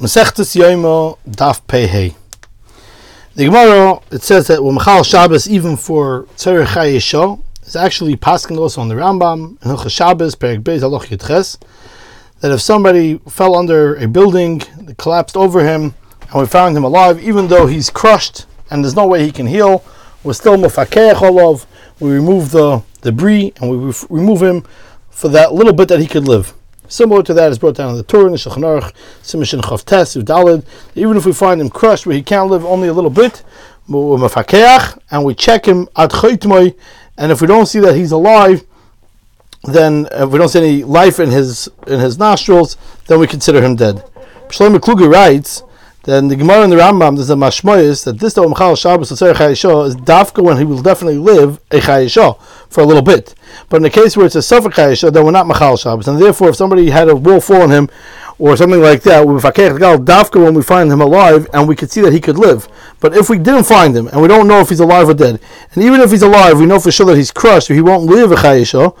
Messechtus Yoimo Daf Pehe. The Gemara, it says that mechal Shabbos, even for tzorech chayisho, is actually Poskim also on the Rambam, and Mechallel Shabbos, Perek Beis Halachos, that if somebody fell under a building, it collapsed over him, and we found him alive, even though he's crushed and there's no way he can heal, we're still Mufa Kecholov. We remove the debris and we remove him for that little bit that he could live. Similar to that is brought down in the Tur in the Shulchan Aruch, Simishin Chavtes Udalid. Even if we find him crushed where he can't live only a little bit, we're mefakeh and we check him ad chaytmoi. And if we don't see that he's alive, then if we don't see any life in his nostrils, then we consider him dead. B'Shalom Kluger writes that in the Gemara and the Rambam there's a mashmoyas that this mechal Shabbos l'tzorech chayisho is dafka when he will definitely live a chayisho for a little bit. But in the case where it's a suffik chayisho, then we're not mechal Shabbos, and therefore if somebody had a will fall on him or something like that, we're mefakeh deGal dafka when we find him alive and we could see that he could live. But if we didn't find him and we don't know if he's alive or dead, and even if he's alive, we know for sure that he's crushed, so he won't live a chayisho,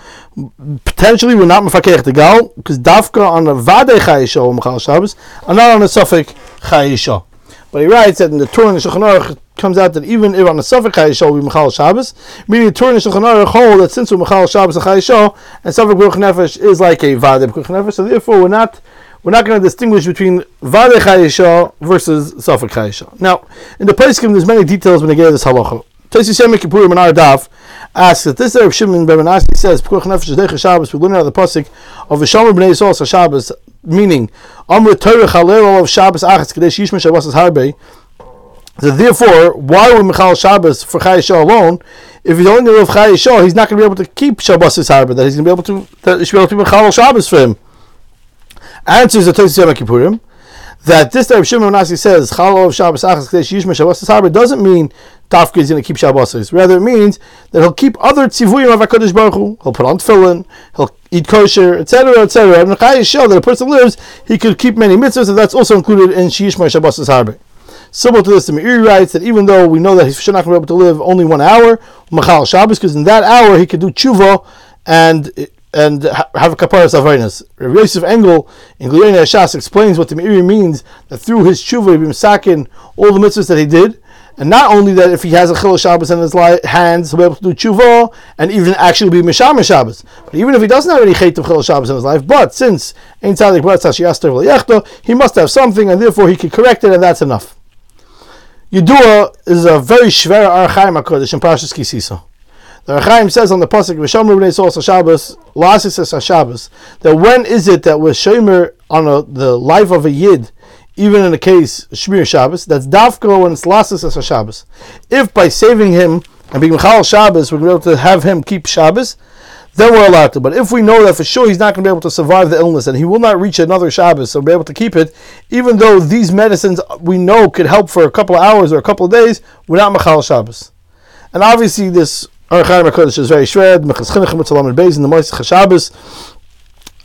potentially we're not mefakeh deGal, because dafka on a vade chayisho or mechal Shabbos and not on a suffik chayisho. But he writes that in the Torah and the Shulchan Aruch comes out that even if on a Sofek chayisho we mechal Shabbos, meaning the Torah and the Shulchan Aruch hold that since we mechal Shabbos and chayisho, and Sofek B'Ruch Nefesh is like a Vade B'Ruch Nefesh, so therefore we're not going to distinguish between Vade chayisho versus Sofek chayisho. Now, in the Poskim there's many details when they get this halacha. Tosya Shemekin Purim and Aradav asks that this Reb Shimon ben Menasya says B'Ruch Nefesh is deicha Shabbos. We learn out of the pasuk of V'shomer b'nei Yisrael sa Shabbos, meaning Amr Torah Chalel of Shabbos Achas Kadesh Yishma Shabbos is Harbe. So therefore, why would Mechal Shabbos for Chayisho alone? If he's only going to live Chayisho, he's not going to be able to keep Shabbos is Harbe. That he should be able to be Mechal Shabbos for him. Answers the Tosya Shemekin Purim that this Reb Shimon ben Menasya says Chalel of Shabbos Achas Kadesh Yishma Shabbos is Harbe doesn't mean Tafka is going to keep Shabbos. Rather, it means that he'll keep other tzivuyim of HaKadosh Baruch Hu. He'll put on tefillin, he'll eat kosher, etc., etc. And the Chayisho that a person lives, he could keep many mitzvahs, and that's also included in Sheyishma Shabbos is Harbe. Similar to this, the Me'iri writes that even though we know that he's not going to be able to live only 1 hour, Mechal Shabbos, because in that hour he could do tshuva and have a kaparas avainas. Rav Yosef Engel in Gliyana Shas explains what the Me'iri means, that through his tshuva he'd be misakin all the mitzvahs that he did. And not only that, if he has a chilul Shabbos in his hands, he'll be able to do tshuva and even actually be misham Shabbos. But even if he doesn't have any chet of chilul Shabbos in his life, but since ein tzadik b'ratzas yaster v'leyachto, he must have something, and therefore he can correct it, and that's enough. Yidua is a very shvera Arachim HaKadosh in Parshas Ki Sisa. The Arachim says on the pasuk V'shomer b'nei Yisrael sa Shabbos, la'asis sa Shabbos, that when is it that we're shomer on the life of a yid? Even in the case Shmir Shabbos, that's Davko and Slasis as a Shabbos. If by saving him and being Mechal Shabbos we're able to have him keep Shabbos, then we're allowed to. But if we know that for sure he's not going to be able to survive the illness and he will not reach another Shabbos, so be able to keep it, even though these medicines we know could help for a couple of hours or a couple of days, we're not Mechal Shabbos. And obviously this Arachim HaKadosh is very shred. Beis in the Messechtus Shabbos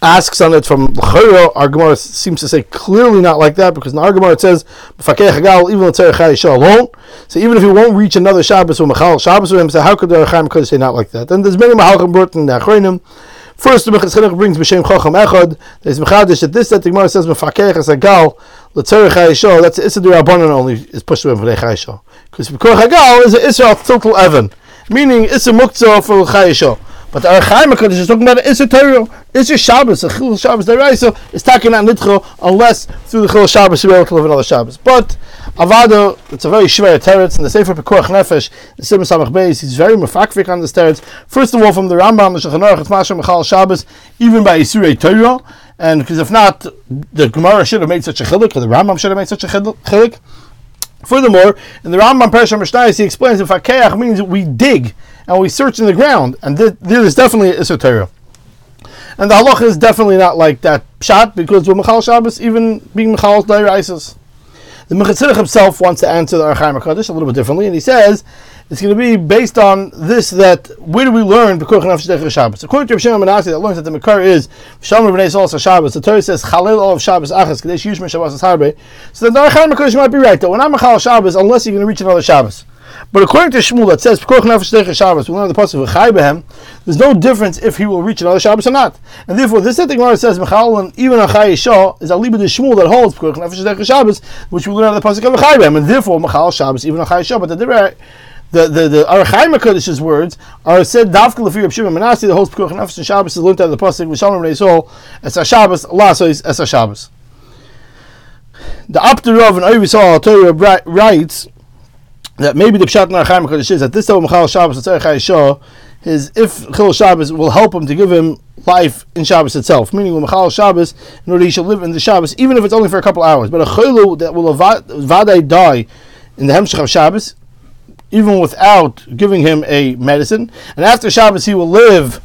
asks on it from L'chayro. Our Gemara seems to say clearly not like that, because in our Gemara it says m'fakeh hagal l'tzorech chayisho. So even if he won't reach another Shabbos or Mechal Shabbos with him, so how could the Arachim HaKadosh say not like that? And there's many Mahalchim brought in the Achronim. First, the Mechallel brings b'shem Chacham Echad. There's Mechadish that this that the Gemara says m'fakeh hagal l'tzorech chayisho. That's the Issa D'Rabbanan only is pushed away from vade chayisho, because m'fakeh hagal is an Issa Tziltul Evan, meaning Issa Muktzah for chayisho. But the Arachim HaKadosh is talking about Isser Torah, Isser Shabbos, a chilul Shabbos deraisa is talking not nitcho unless through the chilul Shabbos you're able to live another Shabbos. But Avado, it's a very shver teretz, and the Sefer B'Ruch Nefesh, the Simon Samach Beis, he's very mefakvik on this teretz. First of all, from the Rambam, the Shulchan Aruch, it's Mashal Mechal Shabbos, even by Isurei Torah, and because if not, the Gemara should have made such a chiluk, or the Rambam should have made such a chiluk. Furthermore, in the Rambam Parashat Mishnayos, he explains that fakeach means we dig and we search in the ground, and there is definitely Isser Torah. And the halacha is definitely not like that pshat, because with Mechal Shabbos, even being Mechal Daireisus. The Mechitzilich himself wants to answer the Arachim HaKadosh a little bit differently, and he says it's going to be based on this, that where do we learn B'Ruch Nefesh Shabbos? According to Reb Shimon ben Menasya, that learns that the Makar is V'shomer b'nei Yisrael sa Shabbos. The Torah says Chalel of Shabbos Achas Kadesh Yishma Shabbos is Harbe. So the Arachim HaKadosh might be right, that we're not Mechal Shabbos unless you're going to reach another Shabbos. But according to Shmuel that says B'Ruch Nefesh Tserchay Shah, we learn the pasuk v'chaybehem. There's no difference if he will reach another Shabbos or not, and therefore this that the Gemara says mechal even a chayisho is a libid Shmuel that holds B'Ruch Nefesh Tserchay Shabbos, which we learn out of the pasuk of v'chaybehem, and therefore mechal Shabbos even a chayisho. But the Arachim HaKadosh's words are said Davka L'fi Reb Shimon ben Menasya, the host B'Ruch Nefesh and Shabbos is learned out of the pasuk V'Shalom Reisol Es HaShabbos Lasois Es HaShabbos. The Abdurov and Ovisol HaTorah writes that maybe the Pshat in Arachim HaKadosh is that this time of Mechal Shabbos L'tzorech Chayisho is if Chilul Shabbos will help him to give him life in Shabbos itself, meaning with Mechal Shabbos in order he shall live in the Shabbos even if it's only for a couple hours. But a Chilu that will Vade die in the Hemshech of Shabbos even without giving him a medicine, and after Shabbos he will live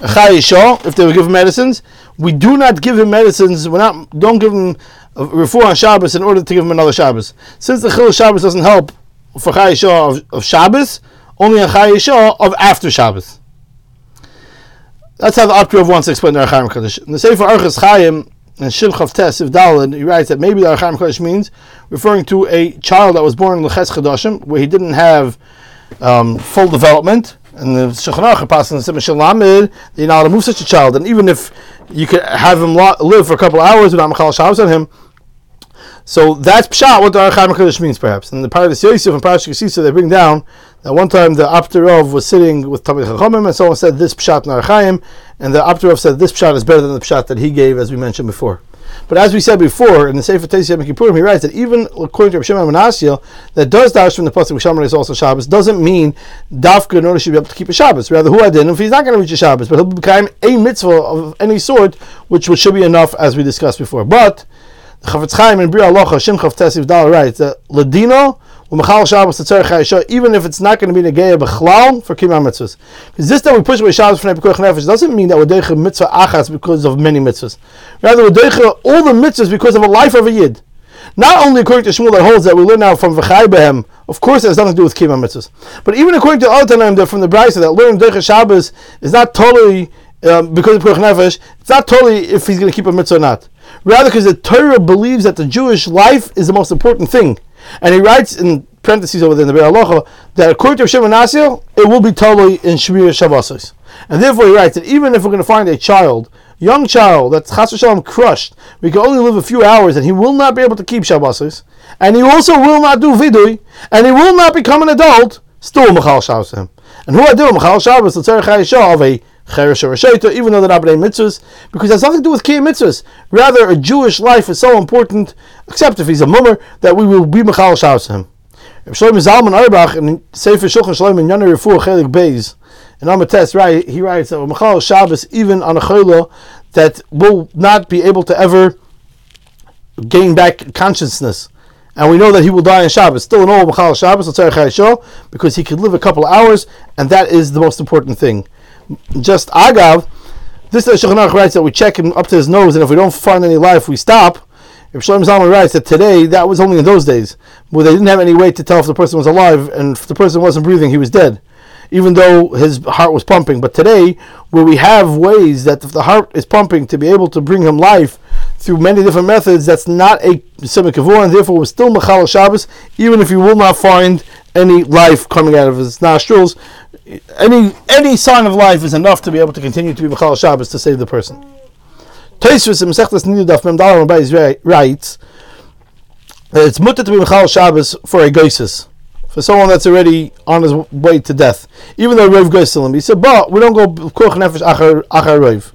chayisho if they will give him medicines. We do not give him medicines. Don't give him a refuah on Shabbos in order to give him another Shabbos. Since the chilul Shabbos doesn't help for chayisho of Shabbos, only on chayisho of after Shabbos. That's how the Aradav wants to explain the Arachim HaKadosh. In the Sefer Archis Chaim and Shin Chav Tes Sif Daled, he writes that maybe the Arachim HaKadosh means referring to a child that was born in L'ches Chadashim, where he didn't have full development, and the Shulchan Aruch passed in the Simon Shalamid, you're not allowed to move such a child, and even if you could have him live for a couple of hours without Mechal Shabbos on him, so that's Pshat, what the Arachim HaKadosh means perhaps. And the Paradis Yosef and Paradis Yosef, they bring down that one time the Abderov was sitting with Tamid Chachomim and someone said this Pshat in Arachim, and the Abderov said this Pshat is better than the Pshat that he gave, as we mentioned before. But as we said before, in the Sefer Tosya Shemekin Purim, he writes that even according to Reb Shimon ben Menasya, that does dash from the pasuk Shalom is also Shabbos doesn't mean Dafka in order to be able to keep a Shabbos. Rather, who had in if he's not going to reach a Shabbos, but he'll become a mitzvah of any sort, which should be enough, as we discussed before. But the Chafetz Chaim and Bria Alocha Shin Chav Tes Sif Dal writes that Ladino Mechal Shabbos Tserchay Chayisho, even if it's not going to be negaya b'chlal for kiyum mitzvahs, because this that we push away Shabbos from B'Ruch Nefesh doesn't mean that we're doing mitzvah achas because of many mitzvahs. Rather, we're doing all the mitzvahs because of a life of a yid. Not only according to Shmuel that holds that we learn now from v'chaybehem, of course, it has nothing to do with kiyum mitzvahs, but even according to other Tanaim from the Brisa that learning doing Shabbos is not totally because of B'Ruch Nefesh. It's not totally if he's going to keep a mitzvah or not. Rather, because the Torah believes that the Jewish life is the most important thing. And he writes in parentheses over there in the Beis Halachos that according to Reb Shimon ben Menasya, it will be totally in Shmira Shabbosos. And therefore he writes that even if we're going to find a child, young child, that's Chas v'Shalom crushed, we can only live a few hours and he will not be able to keep Shabbosos, and he also will not do vidui, and he will not become an adult, still Mechal Shabbos to him. And who I do Mechal Shabbos l'tzorech chayisho of a Cheresh or Rasheita, even though they're not b'nei mitzvahs, because it has nothing to do with key mitzvahs. Rather, a Jewish life is so important, except if he's a mummer, that we will be mechal shabbos to him. Reb Shlomo Zalman Arbach in Sefer Shulchan Shlomo in Yonah Refuah Chelik Beis and Amates, right? He writes that mechal shabbos even on a chayla that will not be able to ever gain back consciousness. And we know that he will die on Shabbos. Still an old mechal shabbos l'tzorech chayisho, because he could live a couple of hours, and that is the most important thing. Just agav, this is the Shulchan Aruch writes that we check him up to his nose, and if we don't find any life, we stop. Reb Shlomo Zalman writes that today, that was only in those days, where they didn't have any way to tell if the person was alive, and if the person wasn't breathing, he was dead, even though his heart was pumping. But today, where we have ways that if the heart is pumping to be able to bring him life through many different methods, that's not a simic kavur, and therefore we're still mechal Shabbos, even if you will not find any life coming out of his nostrils. Any sign of life is enough to be able to continue to be Mechal Shabbos to save the person. Tosfos in Messechtus Yoimo Daf Pehe writes that it's mutter to be Mechal Shabbos for a goysis, for someone that's already on his way to death, even though Rov Goyselim. He said, but we don't go B'Ruch Nefesh achar Rov.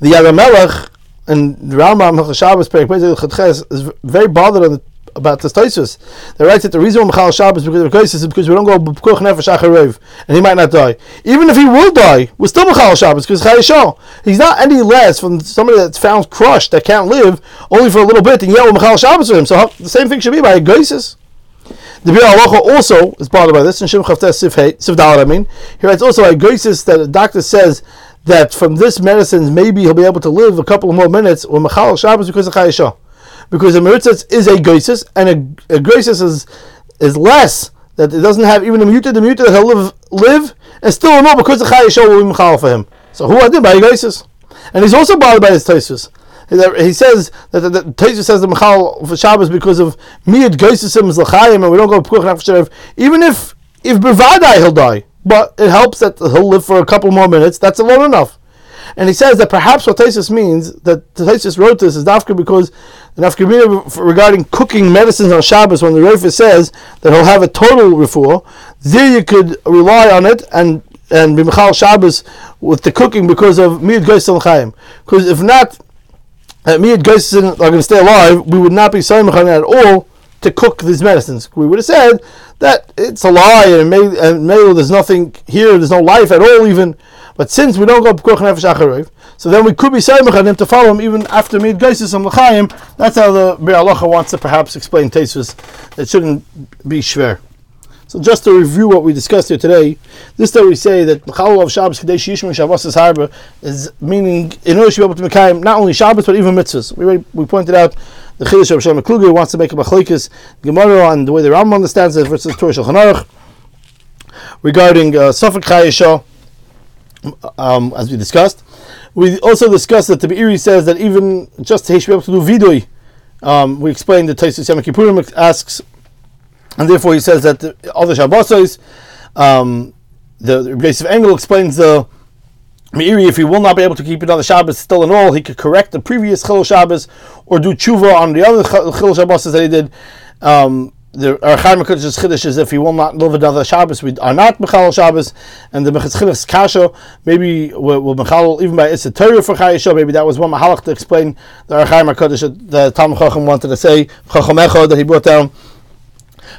The Yad HaMelech and the Rambam Mechal Shabbos Perek Beis Halachos is very bothered about this Tosfos. They write that the reason why Mechal Shabbos because of Kaisis is because we don't go B'Ruch Nefesh achar Rov, and he might not die. Even if he will die, we're still Mechal Shabbos because Chayisho. He's not any less from somebody that's found crushed that can't live only for a little bit, and yet we're Mechal Shabbos with him. So the same thing should be by Kaisis. The Bria Alocha also is bothered by this, and Shem Chavtes Sif Dalad, he writes also by Kaisis that a doctor says that from this medicine maybe he'll be able to live a couple more minutes or Mechal Shabbos because of Chayisho. Because a meritzitz is a goysis, and a goysis is less, that it doesn't have even the muta that he'll live, and still no, because the chayisho will be mechal for him. So who are they by goysis? And he's also bothered by his Tosfos. He says that the Tosfos says the mechal for Shabbos because of miyad goysisim is l'chayim, and we don't go p'ruch nefesh. Even if If b'vadai he'll die, but it helps that he'll live for a couple more minutes, that's alone enough. And he says that perhaps what Taisus means, that Taisus wrote this, is dafka because the nafkamina regarding cooking medicines on Shabbos, when the Refa says that he'll have a total refuah, there you could rely on it and be mechal Shabbos with the cooking because of miyud goyis l'chaim. Because if not, miyud goyis are going to stay alive, we would not be soimachan at all to cook these medicines. We would have said that it's a lie and there's nothing here, there's no life at all even. But since we don't go B'Ruch Nefesh Acharev, so then we could be Saimachanim to follow him even after Meid Geisus and L'chaim. That's how the Be'alacha wants to perhaps explain Taisus. It shouldn't be Shver. So just to review what we discussed here today, this day we say that Mechallel of Shabbos Kadesh Yishmin Shabbos is Harbe, is meaning in order to be able to Mekayim not only Shabbos but even mitzvahs. We pointed out the chiddush of B'Shalom Kluger wants to make a Machlekes Gemara on the way the Rambam understands it versus Tur Shulchan Aruch regarding Sofek chayisho. As we discussed, we also discussed that the Me'iri says that even just he should be able to do vidui. We explained that Tosya Shemekin Purim asks, and therefore he says that all the Shabbosos, the Reb Yosef Engel explains the Me'iri, if he will not be able to keep another Shabbos still in all, he could correct the previous chilul Shabbos or do tshuva on the other chilul Shabbos that he did. The Arachim HaKadosh's chiddush is if he will not live another Shabbos, we are not Mechallel Shabbos, and the Mechallel's Kasho, maybe we'll Mechallel even by Issa Torah for Chayisho, maybe that was one Mahalach to explain the Arachim HaKadosh that Talmud Chacham wanted to say, Chacham Echo, that he brought down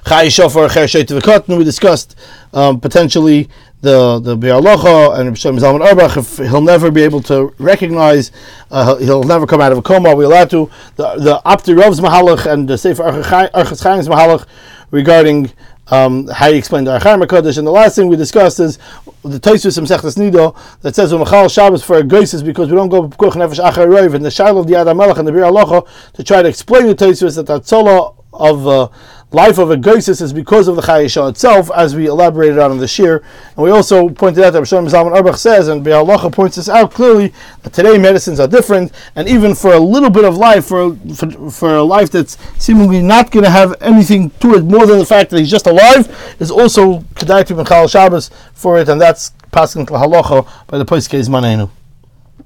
Chayisho for Chayisho to the Kot, and we discussed potentially the Be'alocha and Reb Shimon ben Menasya, if he'll never be able to recognize, he'll never come out of a coma, we allowed to, the Apti Rav's Mahalach and the Sefer Architz Chaim's Mahalach regarding how he explained the Arachim HaKadosh. And the last thing we discussed is the Tosfos in Masechtas Nido that says Mechallel Shabbos for a geisus because we don't go B'Ruch Nefesh Achar Rov, and the Shiloh of the Yad HaMelech and the Be'alocha to try to explain the Tosfos that the Tzolo of life of a geisus is because of the Chayisha itself, as we elaborated on in the Shir. And we also pointed out that Reb Shimon ben Menasya says, and Be'alacha points this out clearly, that today medicines are different, and even for a little bit of life, for a life that's seemingly not going to have anything to it more than the fact that he's just alive, is also Kedai to Mechallel Shabbos for it, and that's Paskin L'Halacha by the Poskim Manenu.